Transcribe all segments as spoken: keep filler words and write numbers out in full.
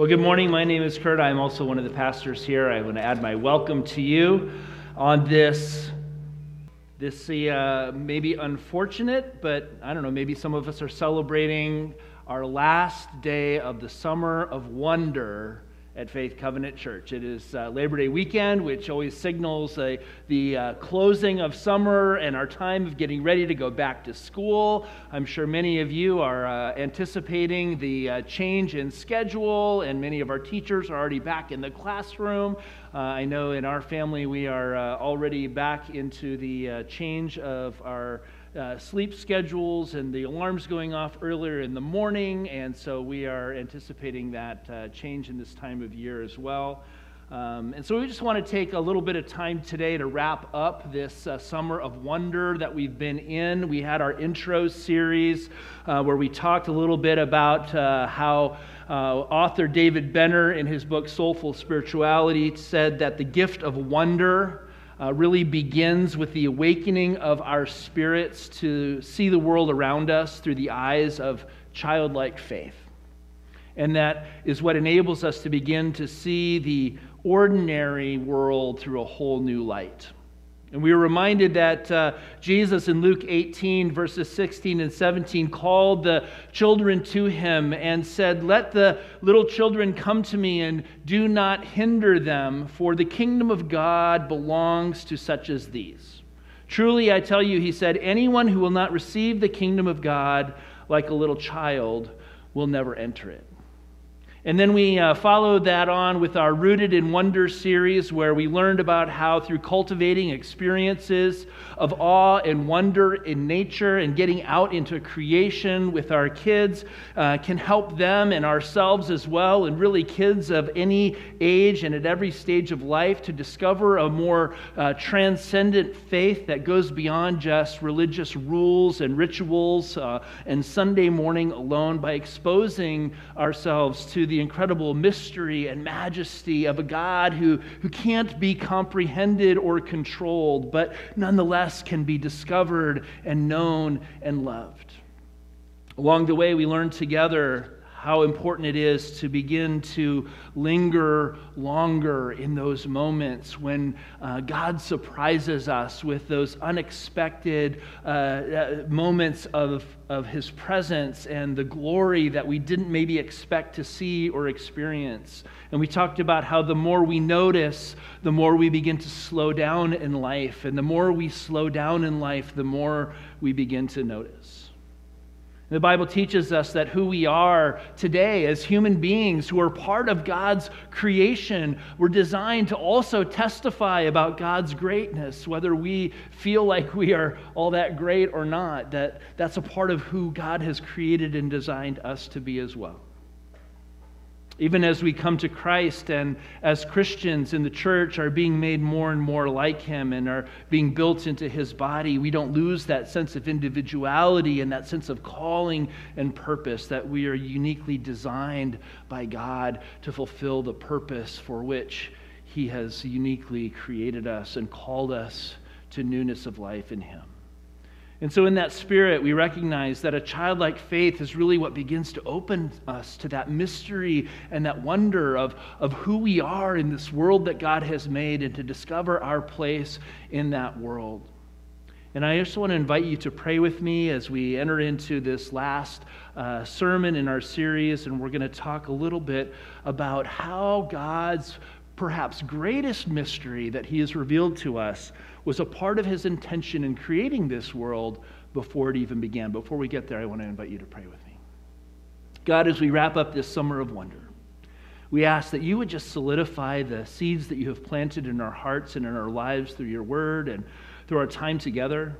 Well, good morning. My name is Kurt. I'm also one of the pastors here. I want to add my welcome to you on this, this uh, maybe unfortunate, but I don't know, maybe some of us are celebrating our last day of the Summer of Wonder at Faith Covenant Church. It is uh, Labor Day weekend, which always signals uh, the uh, closing of summer and our time of getting ready to go back to school. I'm sure many of you are uh, anticipating the uh, change in schedule, and many of our teachers are already back in the classroom. Uh, I know in our family we are uh, already back into the uh, change of our Uh, sleep schedules, and the alarms going off earlier in the morning, and so we are anticipating that uh, change in this time of year as well. Um, and so we just want to take a little bit of time today to wrap up this uh, Summer of Wonder that we've been in. We had our intro series uh, where we talked a little bit about uh, how uh, author David Benner in his book Soulful Spirituality said that the gift of wonder Uh, really begins with the awakening of our spirits to see the world around us through the eyes of childlike faith. And that is what enables us to begin to see the ordinary world through a whole new light. And we are reminded that uh, Jesus in Luke eighteen, verses sixteen and seventeen, called the children to him and said, "Let the little children come to me and do not hinder them, for the kingdom of God belongs to such as these. Truly, I tell you," he said, "anyone who will not receive the kingdom of God like a little child will never enter it." And then we uh, followed that on with our Rooted in Wonder series, where we learned about how through cultivating experiences of awe and wonder in nature and getting out into creation with our kids uh, can help them and ourselves as well, and really kids of any age and at every stage of life, to discover a more uh, transcendent faith that goes beyond just religious rules and rituals uh, and Sunday morning alone, by exposing ourselves to the incredible mystery and majesty of a God who, who can't be comprehended or controlled, but nonetheless can be discovered and known and loved. Along the way, we learned together how important it is to begin to linger longer in those moments when uh, God surprises us with those unexpected uh, uh, moments of, of His presence and the glory that we didn't maybe expect to see or experience. And we talked about how the more we notice, the more we begin to slow down in life. And the more we slow down in life, the more we begin to notice. The Bible teaches us that who we are today as human beings who are part of God's creation were designed to also testify about God's greatness, whether we feel like we are all that great or not, that that's a part of who God has created and designed us to be as well. Even as we come to Christ and as Christians in the church are being made more and more like Him and are being built into His body, we don't lose that sense of individuality and that sense of calling and purpose, that we are uniquely designed by God to fulfill the purpose for which He has uniquely created us and called us to newness of life in Him. And so in that spirit, we recognize that a childlike faith is really what begins to open us to that mystery and that wonder of, of who we are in this world that God has made, and to discover our place in that world. And I just want to invite you to pray with me as we enter into this last uh, sermon in our series, and we're going to talk a little bit about how God's perhaps greatest mystery that He has revealed to us was a part of His intention in creating this world before it even began. Before we get there, I want to invite you to pray with me. God, as we wrap up this Summer of Wonder, we ask that you would just solidify the seeds that you have planted in our hearts and in our lives through your word and through our time together.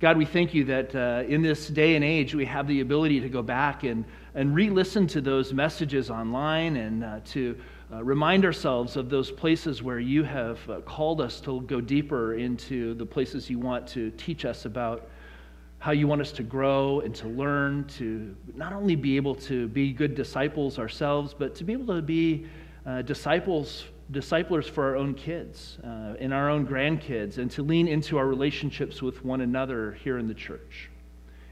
God, we thank you that uh, in this day and age, we have the ability to go back and, and re-listen to those messages online, and uh, to Uh, remind ourselves of those places where you have uh, called us to go deeper into the places you want to teach us about how you want us to grow and to learn, to not only be able to be good disciples ourselves, but to be able to be uh, disciples, disciplers for our own kids uh, and our own grandkids, and to lean into our relationships with one another here in the church.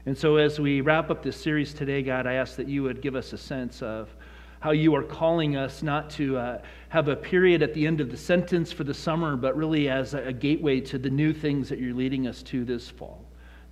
And so as we wrap up this series today, God, I ask that you would give us a sense of how you are calling us not to uh, have a period at the end of the sentence for the summer, but really as a gateway to the new things that you're leading us to this fall.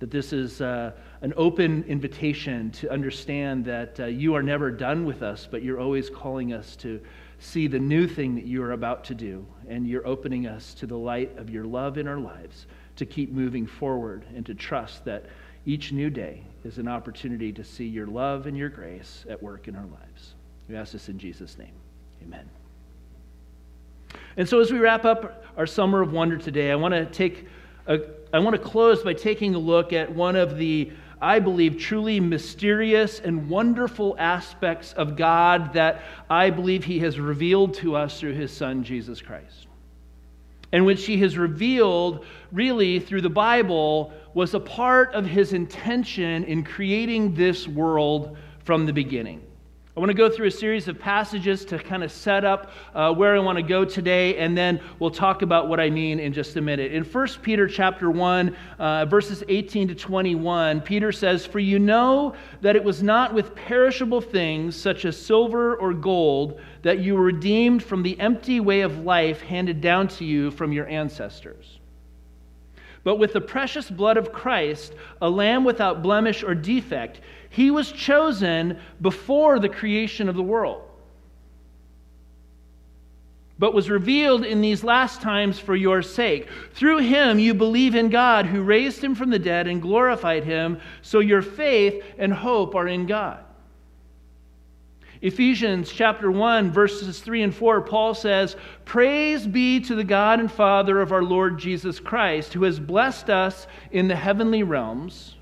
That this is uh, an open invitation to understand that uh, you are never done with us, but you're always calling us to see the new thing that you are about to do, and you're opening us to the light of your love in our lives to keep moving forward and to trust that each new day is an opportunity to see your love and your grace at work in our lives. We ask this in Jesus' name. Amen. And so as we wrap up our Summer of Wonder today, I want to take a, I want to close by taking a look at one of the, I believe, truly mysterious and wonderful aspects of God that I believe he has revealed to us through his son, Jesus Christ. And which he has revealed, really, through the Bible, was a part of his intention in creating this world from the beginning. I want to go through a series of passages to kind of set up uh, where I want to go today, and then we'll talk about what I mean in just a minute. In First Peter chapter one, uh, verses eighteen to twenty-one, Peter says, "For you know that it was not with perishable things such as silver or gold that you were redeemed from the empty way of life handed down to you from your ancestors, but with the precious blood of Christ, a lamb without blemish or defect. He was chosen before the creation of the world, but was revealed in these last times for your sake. Through him you believe in God, who raised him from the dead and glorified him, so your faith and hope are in God." Ephesians chapter one, verses three and four, Paul says, "Praise be to the God and Father of our Lord Jesus Christ, who has blessed us in the heavenly realms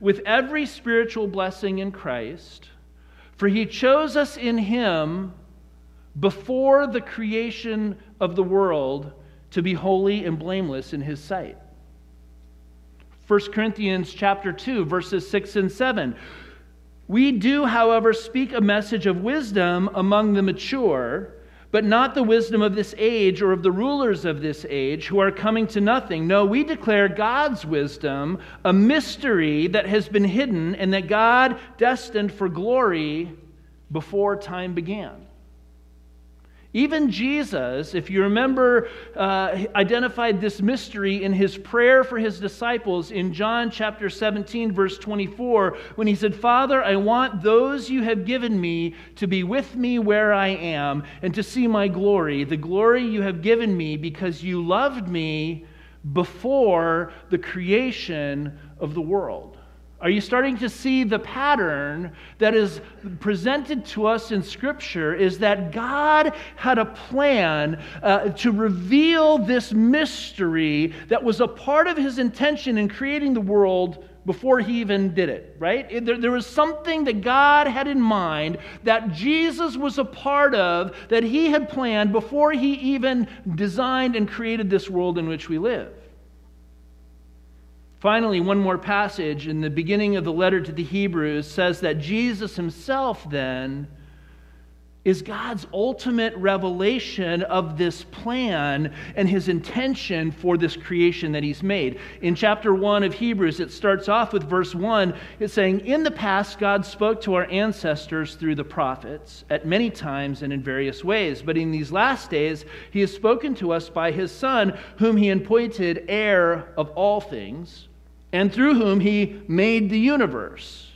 with every spiritual blessing in Christ, for he chose us in him before the creation of the world to be holy and blameless in his sight." First Corinthians chapter two, verses six and seven, "We do, however, speak a message of wisdom among the mature, but not the wisdom of this age or of the rulers of this age who are coming to nothing. No, we declare God's wisdom, a mystery that has been hidden and that God destined for glory before time began." Even Jesus, if you remember, uh, identified this mystery in his prayer for his disciples in John chapter seventeen, verse twenty-four, when he said, "Father, I want those you have given me to be with me where I am and to see my glory, the glory you have given me because you loved me before the creation of the world." Are you starting to see the pattern that is presented to us in Scripture is that God had a plan uh, to reveal this mystery that was a part of his intention in creating the world before he even did it, right? There, there was something that God had in mind that Jesus was a part of that he had planned before he even designed and created this world in which we live. Finally, one more passage in the beginning of the letter to the Hebrews says that Jesus himself then is God's ultimate revelation of this plan and his intention for this creation that he's made. In chapter one of Hebrews, it starts off with verse one. It's saying, "In the past, God spoke to our ancestors through the prophets at many times and in various ways. But in these last days, he has spoken to us by his Son, whom he appointed heir of all things, and through whom he made the universe.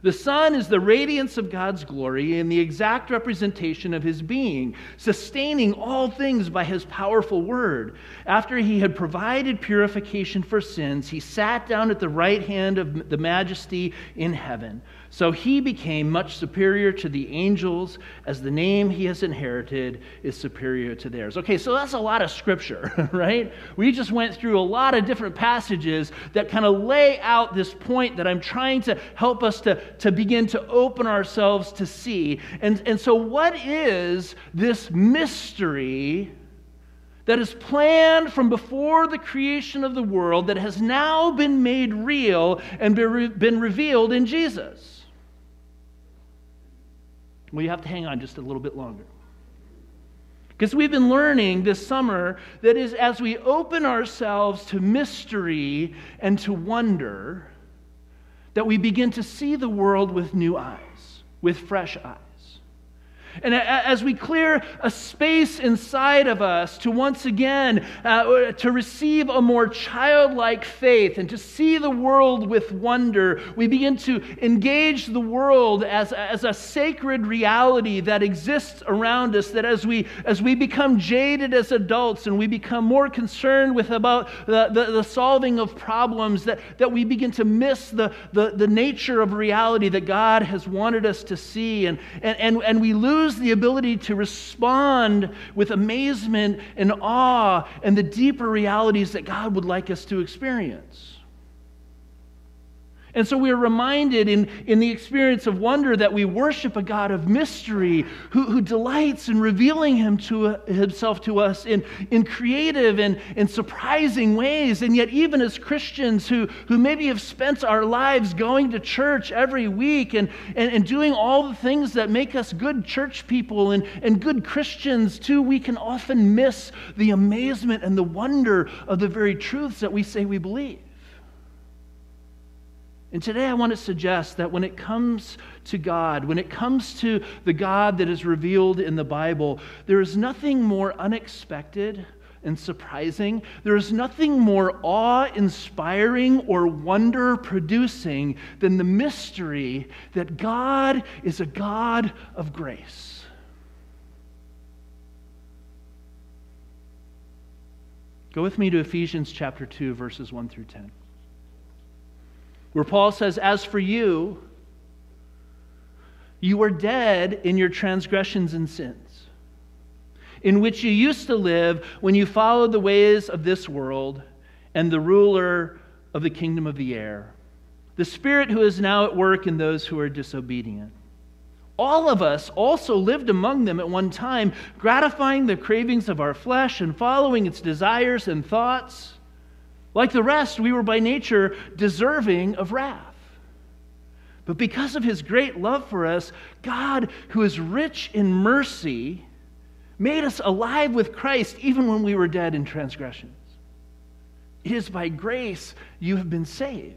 The Son is the radiance of God's glory and the exact representation of his being, sustaining all things by his powerful word. After he had provided purification for sins, he sat down at the right hand of the majesty in heaven. So he became much superior to the angels, as the name he has inherited is superior to theirs." Okay, so that's a lot of scripture, right? We just went through a lot of different passages that kind of lay out this point that I'm trying to help us to, to begin to open ourselves to see. And, and so what is this mystery that is planned from before the creation of the world that has now been made real and been revealed in Jesus? Well, you have to hang on just a little bit longer, because we've been learning this summer that is, as we open ourselves to mystery and to wonder, that we begin to see the world with new eyes, with fresh eyes. And as we clear a space inside of us to once again, uh, to receive a more childlike faith and to see the world with wonder, we begin to engage the world as, as a sacred reality that exists around us, that as we, as we become jaded as adults and we become more concerned with about the, the, the solving of problems, that, that we begin to miss the, the, the nature of reality that God has wanted us to see. And, and, and, and we lose the ability to respond with amazement and awe and the deeper realities that God would like us to experience. And so we are reminded in, in the experience of wonder that we worship a God of mystery who, who delights in revealing him to, uh, himself to us in, in creative and, and surprising ways. And yet even as Christians who, who maybe have spent our lives going to church every week and, and, and doing all the things that make us good church people and, and good Christians too, we can often miss the amazement and the wonder of the very truths that we say we believe. And today I want to suggest that when it comes to God, when it comes to the God that is revealed in the Bible, there is nothing more unexpected and surprising. There is nothing more awe-inspiring or wonder-producing than the mystery that God is a God of grace. Go with me to Ephesians chapter two, verses one through ten. Where Paul says, as for you, you were dead in your transgressions and sins, in which you used to live when you followed the ways of this world and the ruler of the kingdom of the air, the spirit who is now at work in those who are disobedient. All of us also lived among them at one time, gratifying the cravings of our flesh and following its desires and thoughts. Like the rest, we were by nature deserving of wrath. But because of his great love for us, God, who is rich in mercy, made us alive with Christ even when we were dead in transgressions. It is by grace you have been saved.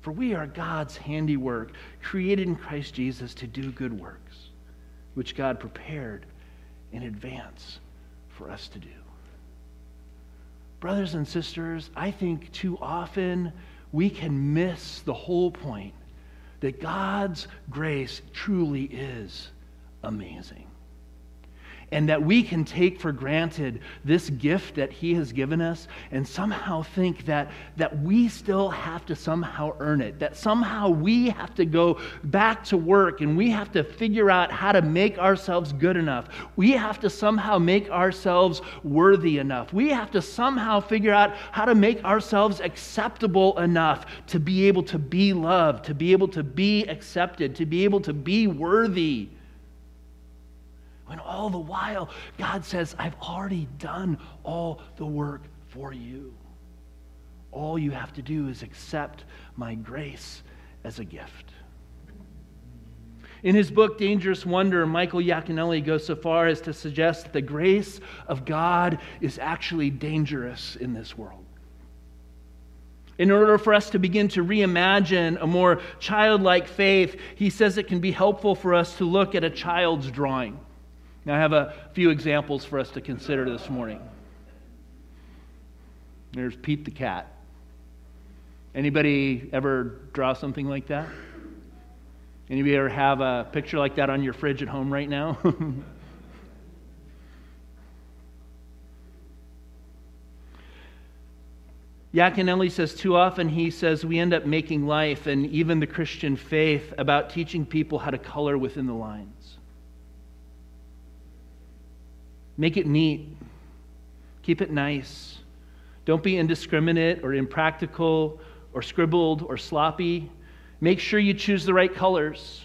For we are God's handiwork, created in Christ Jesus to do good works, which God prepared in advance for us to do. Brothers and sisters, I think too often we can miss the whole point that God's grace truly is amazing. And that we can take for granted this gift that he has given us and somehow think that, that we still have to somehow earn it, that somehow we have to go back to work and we have to figure out how to make ourselves good enough. We have to somehow make ourselves worthy enough. We have to somehow figure out how to make ourselves acceptable enough to be able to be loved, to be able to be accepted, to be able to be worthy. And all the while, God says, I've already done all the work for you. All you have to do is accept my grace as a gift. In his book, Dangerous Wonder, Michael Yaconelli goes so far as to suggest that the grace of God is actually dangerous in this world. In order for us to begin to reimagine a more childlike faith, he says it can be helpful for us to look at a child's drawing. Now, I have a few examples for us to consider this morning. There's Pete the cat. Anybody ever draw something like that? Anybody ever have a picture like that on your fridge at home right now? Yaconelli says too often, he says, we end up making life and even the Christian faith about teaching people how to color within the lines. Make it neat. Keep it nice. Don't be indiscriminate or impractical or scribbled or sloppy. Make sure you choose the right colors.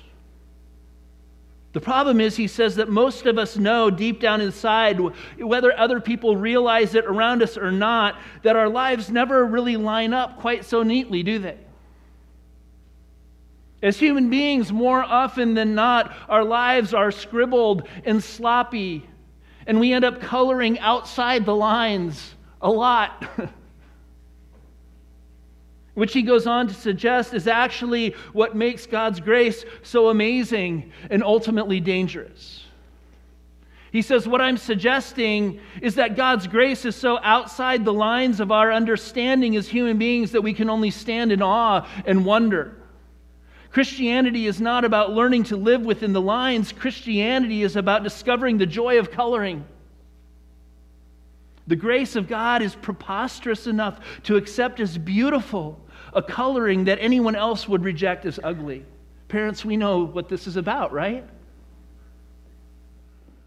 The problem is, he says, that most of us know deep down inside, whether other people realize it around us or not, that our lives never really line up quite so neatly, do they? As human beings, more often than not, our lives are scribbled and sloppy, and we end up coloring outside the lines a lot. Which he goes on to suggest is actually what makes God's grace so amazing and ultimately dangerous. He says, what I'm suggesting is that God's grace is so outside the lines of our understanding as human beings that we can only stand in awe and wonder. Christianity is not about learning to live within the lines. Christianity is about discovering the joy of coloring. The grace of God is preposterous enough to accept as beautiful a coloring that anyone else would reject as ugly. Parents, we know what this is about, right?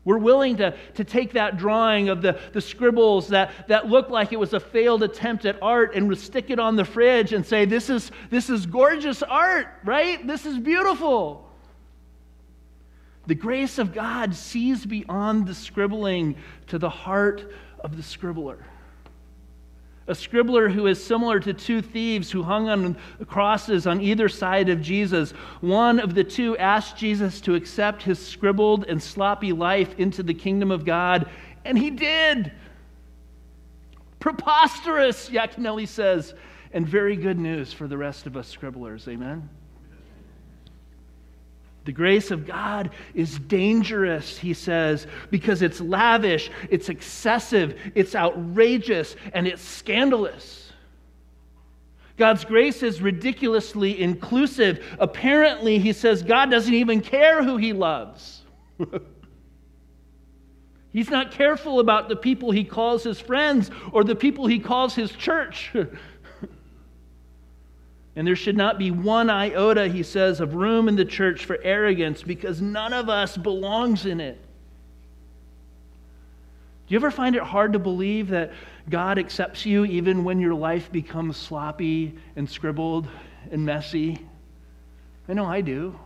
We're willing to, to take that drawing of the, the scribbles that, that looked like it was a failed attempt at art and stick it on the fridge and say, this is, this is gorgeous art, right? This is beautiful. The grace of God sees beyond the scribbling to the heart of the scribbler. A scribbler who is similar to two thieves who hung on crosses on either side of Jesus. One of the two asked Jesus to accept his scribbled and sloppy life into the kingdom of God, and he did. Preposterous, Yaconelli says, and very good news for the rest of us scribblers. Amen? The grace of God is dangerous, he says, because it's lavish, it's excessive, it's outrageous, and it's scandalous. God's grace is ridiculously inclusive. Apparently, he says, God doesn't even care who he loves. He's not careful about the people he calls his friends or the people he calls his church. And there should not be one iota, he says, of room in the church for arrogance, because none of us belongs in it. Do you ever find it hard to believe that God accepts you even when your life becomes sloppy and scribbled and messy? I know I do.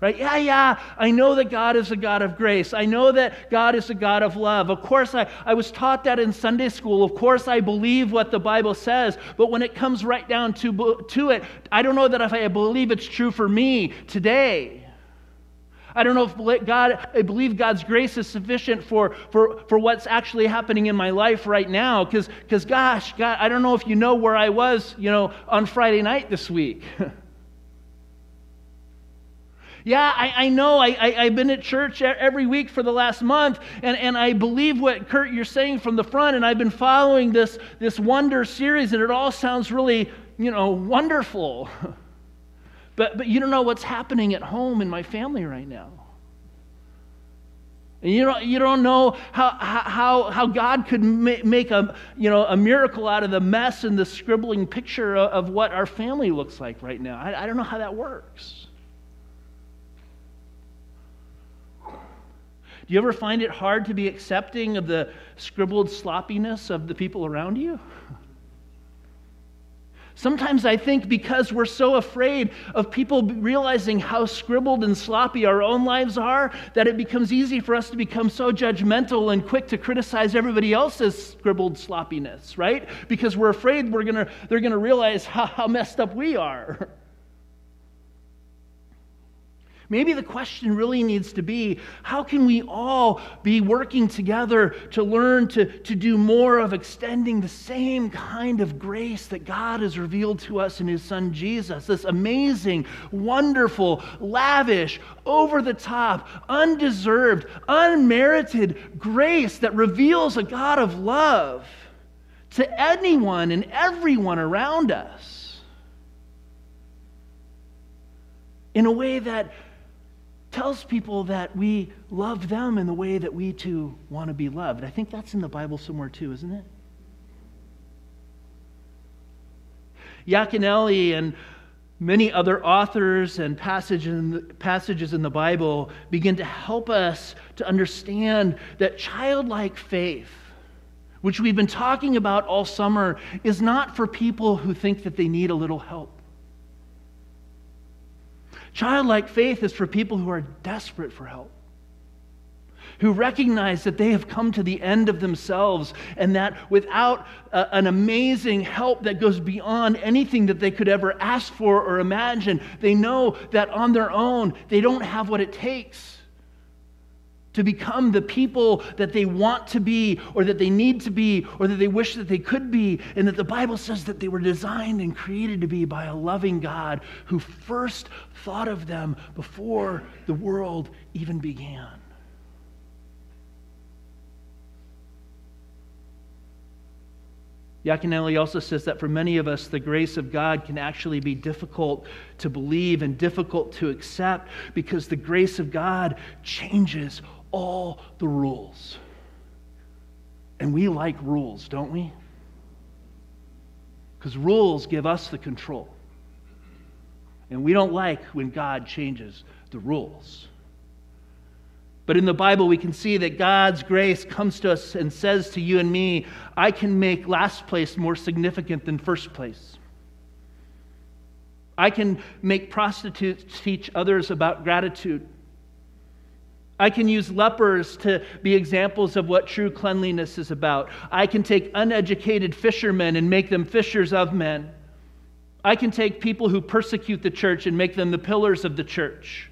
Right? Yeah, yeah, I know that God is a God of grace. I know that God is a God of love. Of course, I, I was taught that in Sunday school. Of course, I believe what the Bible says. But when it comes right down to, to it, I don't know that if I believe it's true for me today. I don't know if God, I believe God's grace is sufficient for, for, for what's actually happening in my life right now. Because, because gosh, God, I don't know if you know where I was, you know, on Friday night this week. Yeah, I, I know I, I, I've been at church every week for the last month, and, and I believe what, Kurt, you're saying from the front, and I've been following this, this wonder series, and it all sounds really, you know, wonderful. But, but you don't know what's happening at home in my family right now. And you don't, you don't know how, how, how God could ma- make a, you know, a miracle out of the mess and the scribbling picture of, of what our family looks like right now. I, I don't know how that works. Do you ever find it hard to be accepting of the scribbled sloppiness of the people around you? Sometimes I think because we're so afraid of people realizing how scribbled and sloppy our own lives are, that it becomes easy for us to become so judgmental and quick to criticize everybody else's scribbled sloppiness, right? Because we're afraid we're gonna they're gonna realize how, how messed up we are. Maybe the question really needs to be, how can we all be working together to learn to, to do more of extending the same kind of grace that God has revealed to us in his son Jesus? This amazing, wonderful, lavish, over-the-top, undeserved, unmerited grace that reveals a God of love to anyone and everyone around us in a way that tells people that we love them in the way that we too want to be loved. I think that's in the Bible somewhere too, isn't it? Yaconelli and many other authors and passage in the, passages in the Bible begin to help us to understand that childlike faith, which we've been talking about all summer, is not for people who think that they need a little help. Childlike faith is for people who are desperate for help, who recognize that they have come to the end of themselves and that without uh, an amazing help that goes beyond anything that they could ever ask for or imagine, they know that on their own, they don't have what it takes to become the people that they want to be or that they need to be or that they wish that they could be, and that the Bible says that they were designed and created to be by a loving God who first thought of them before the world even began. Yaconelli also says that for many of us, the grace of God can actually be difficult to believe and difficult to accept because the grace of God changes all the rules. And we like rules, don't we? Because rules give us the control. And we don't like when God changes the rules. But in the Bible, we can see that God's grace comes to us and says to you and me, I can make last place more significant than first place. I can make prostitutes teach others about gratitude. I can use lepers to be examples of what true cleanliness is about. I can take uneducated fishermen and make them fishers of men. I can take people who persecute the church and make them the pillars of the church.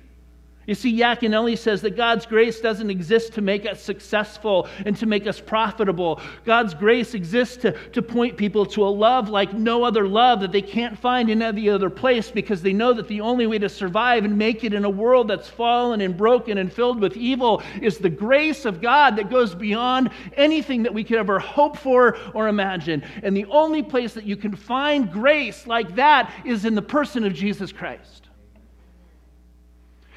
You see, Yaconelli says that God's grace doesn't exist to make us successful and to make us profitable. God's grace exists to, to point people to a love like no other love that they can't find in any other place, because they know that the only way to survive and make it in a world that's fallen and broken and filled with evil is the grace of God that goes beyond anything that we could ever hope for or imagine. And the only place that you can find grace like that is in the person of Jesus Christ.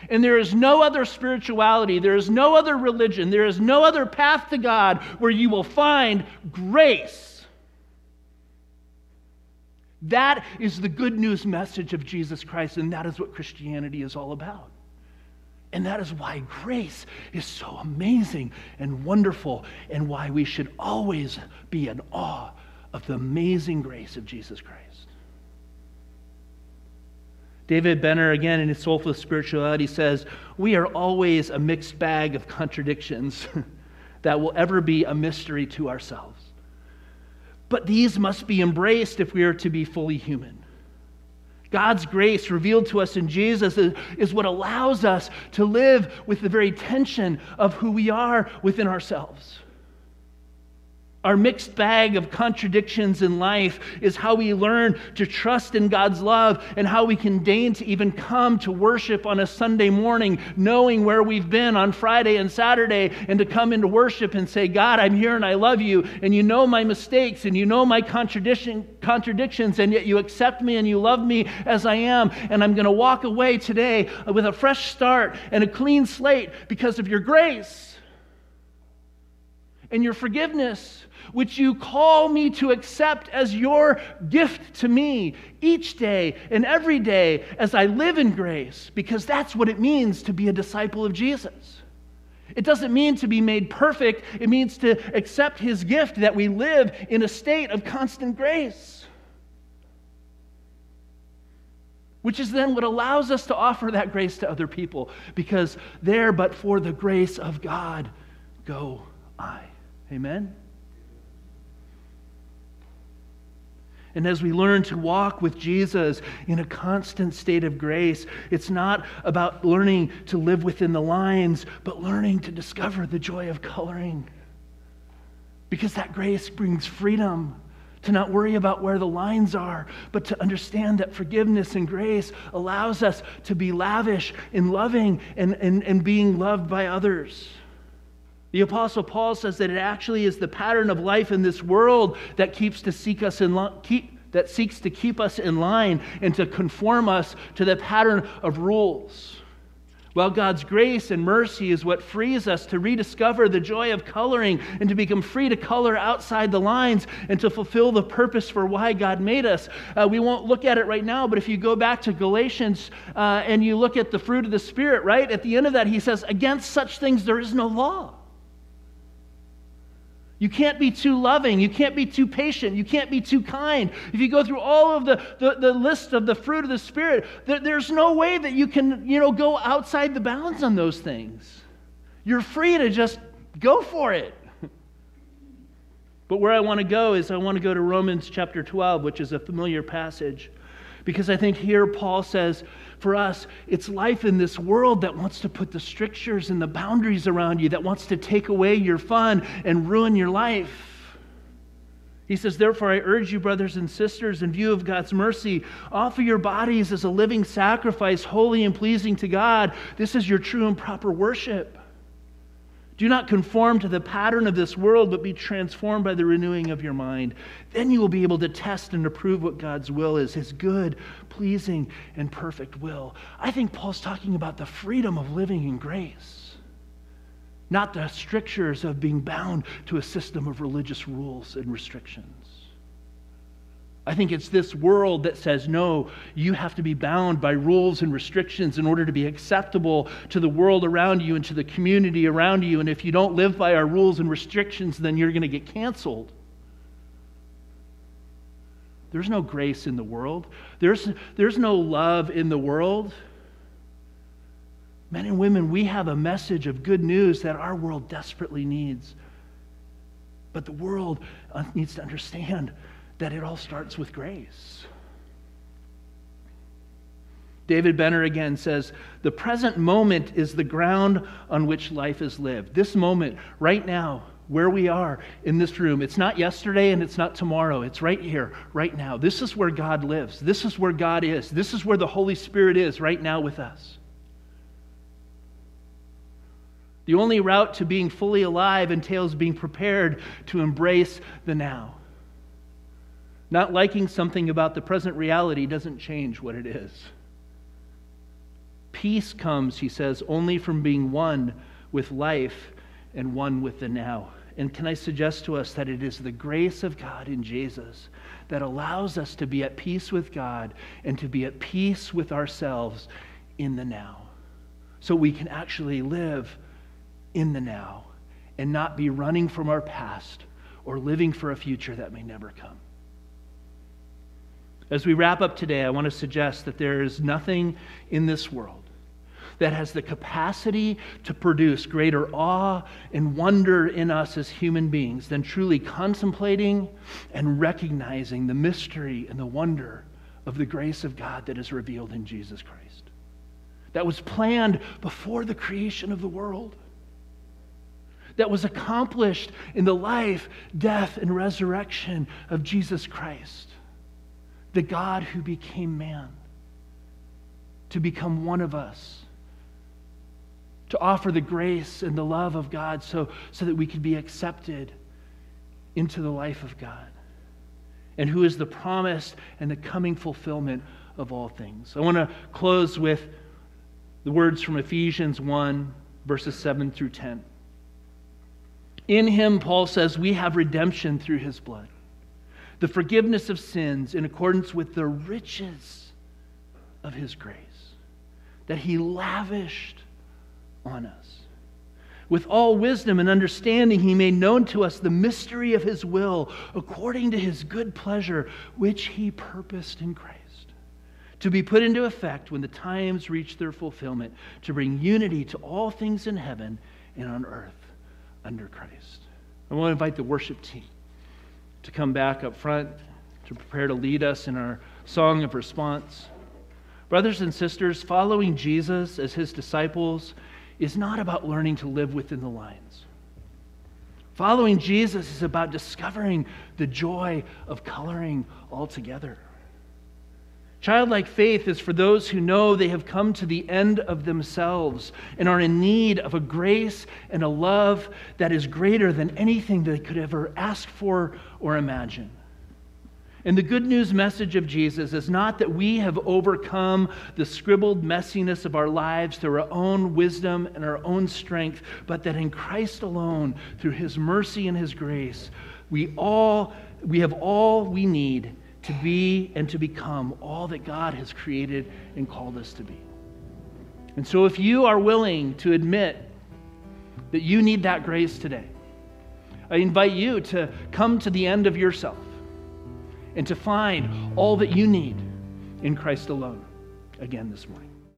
And there is no other spirituality, there is no other religion, there is no other path to God where you will find grace. That is the good news message of Jesus Christ, and that is what Christianity is all about. And that is why grace is so amazing and wonderful, and why we should always be in awe of the amazing grace of Jesus Christ. David Benner, again, in his Soulful Spirituality, says, we are always a mixed bag of contradictions that will ever be a mystery to ourselves. But these must be embraced if we are to be fully human. God's grace revealed to us in Jesus is, is what allows us to live with the very tension of who we are within ourselves. Our mixed bag of contradictions in life is how we learn to trust in God's love, and how we can deign to even come to worship on a Sunday morning, knowing where we've been on Friday and Saturday, and to come into worship and say, God, I'm here and I love you, and you know my mistakes, and you know my contradiction, contradictions, and yet you accept me and you love me as I am, and I'm going to walk away today with a fresh start and a clean slate because of your grace and your forgiveness, which you call me to accept as your gift to me each day and every day as I live in grace, because that's what it means to be a disciple of Jesus. It doesn't mean to be made perfect. It means to accept his gift, that we live in a state of constant grace, which is then what allows us to offer that grace to other people, because there but for the grace of God go I. Amen? And as we learn to walk with Jesus in a constant state of grace, it's not about learning to live within the lines, but learning to discover the joy of coloring. Because that grace brings freedom to not worry about where the lines are, but to understand that forgiveness and grace allows us to be lavish in loving and, and, and being loved by others. The Apostle Paul says that it actually is the pattern of life in this world that keeps to seek us in li- keep, that seeks to keep us in line and to conform us to the pattern of rules. While God's grace and mercy is what frees us to rediscover the joy of coloring and to become free to color outside the lines and to fulfill the purpose for why God made us. Uh, we won't look at it right now, but if you go back to Galatians uh, and you look at the fruit of the Spirit, right? At the end of that, he says, against such things there is no law. You can't be too loving. You can't be too patient. You can't be too kind. If you go through all of the, the, the list of the fruit of the Spirit, there, there's no way that you can, you know, go outside the bounds on those things. You're free to just go for it. But where I want to go is I want to go to Romans chapter twelve, which is a familiar passage, because I think here Paul says, for us, it's life in this world that wants to put the strictures and the boundaries around you, that wants to take away your fun and ruin your life. He says, therefore, I urge you, brothers and sisters, in view of God's mercy, offer your bodies as a living sacrifice, holy and pleasing to God. This is your true and proper worship. Do not conform to the pattern of this world, but be transformed by the renewing of your mind. Then you will be able to test and approve what God's will is, his good, pleasing, and perfect will. I think Paul's talking about the freedom of living in grace, not the strictures of being bound to a system of religious rules and restrictions. I think it's this world that says, no, you have to be bound by rules and restrictions in order to be acceptable to the world around you and to the community around you. And if you don't live by our rules and restrictions, then you're going to get canceled. There's no grace in the world. There's, there's no love in the world. Men and women, we have a message of good news that our world desperately needs. But the world needs to understand that it all starts with grace. David Benner again says, the present moment is the ground on which life is lived. This moment, right now, where we are in this room, it's not yesterday and it's not tomorrow. It's right here, right now. This is where God lives. This is where God is. This is where the Holy Spirit is right now with us. The only route to being fully alive entails being prepared to embrace the now. Not liking something about the present reality doesn't change what it is. Peace comes, he says, only from being one with life and one with the now. And can I suggest to us that it is the grace of God in Jesus that allows us to be at peace with God and to be at peace with ourselves in the now. So we can actually live in the now and not be running from our past or living for a future that may never come. As we wrap up today, I want to suggest that there is nothing in this world that has the capacity to produce greater awe and wonder in us as human beings than truly contemplating and recognizing the mystery and the wonder of the grace of God that is revealed in Jesus Christ. That was planned before the creation of the world. That was accomplished in the life, death, and resurrection of Jesus Christ. The God who became man, to become one of us, to offer the grace and the love of God so, so that we could be accepted into the life of God, and who is the promise and the coming fulfillment of all things. I want to close with the words from Ephesians one, verses seven through ten. In him, Paul says, we have redemption through his blood, the forgiveness of sins in accordance with the riches of his grace that he lavished on us. With all wisdom and understanding, he made known to us the mystery of his will according to his good pleasure, which he purposed in Christ, to be put into effect when the times reach their fulfillment, to bring unity to all things in heaven and on earth under Christ. I want to invite the worship team to come back up front, to prepare to lead us in our song of response. Brothers and sisters, following Jesus as his disciples is not about learning to live within the lines. Following Jesus is about discovering the joy of coloring altogether. Childlike faith is for those who know they have come to the end of themselves and are in need of a grace and a love that is greater than anything they could ever ask for or imagine. And the good news message of Jesus is not that we have overcome the scribbled messiness of our lives through our own wisdom and our own strength, but that in Christ alone, through his mercy and his grace, we all we have all we need to be and to become all that God has created and called us to be. And so if you are willing to admit that you need that grace today, I invite you to come to the end of yourself and to find all that you need in Christ alone again this morning.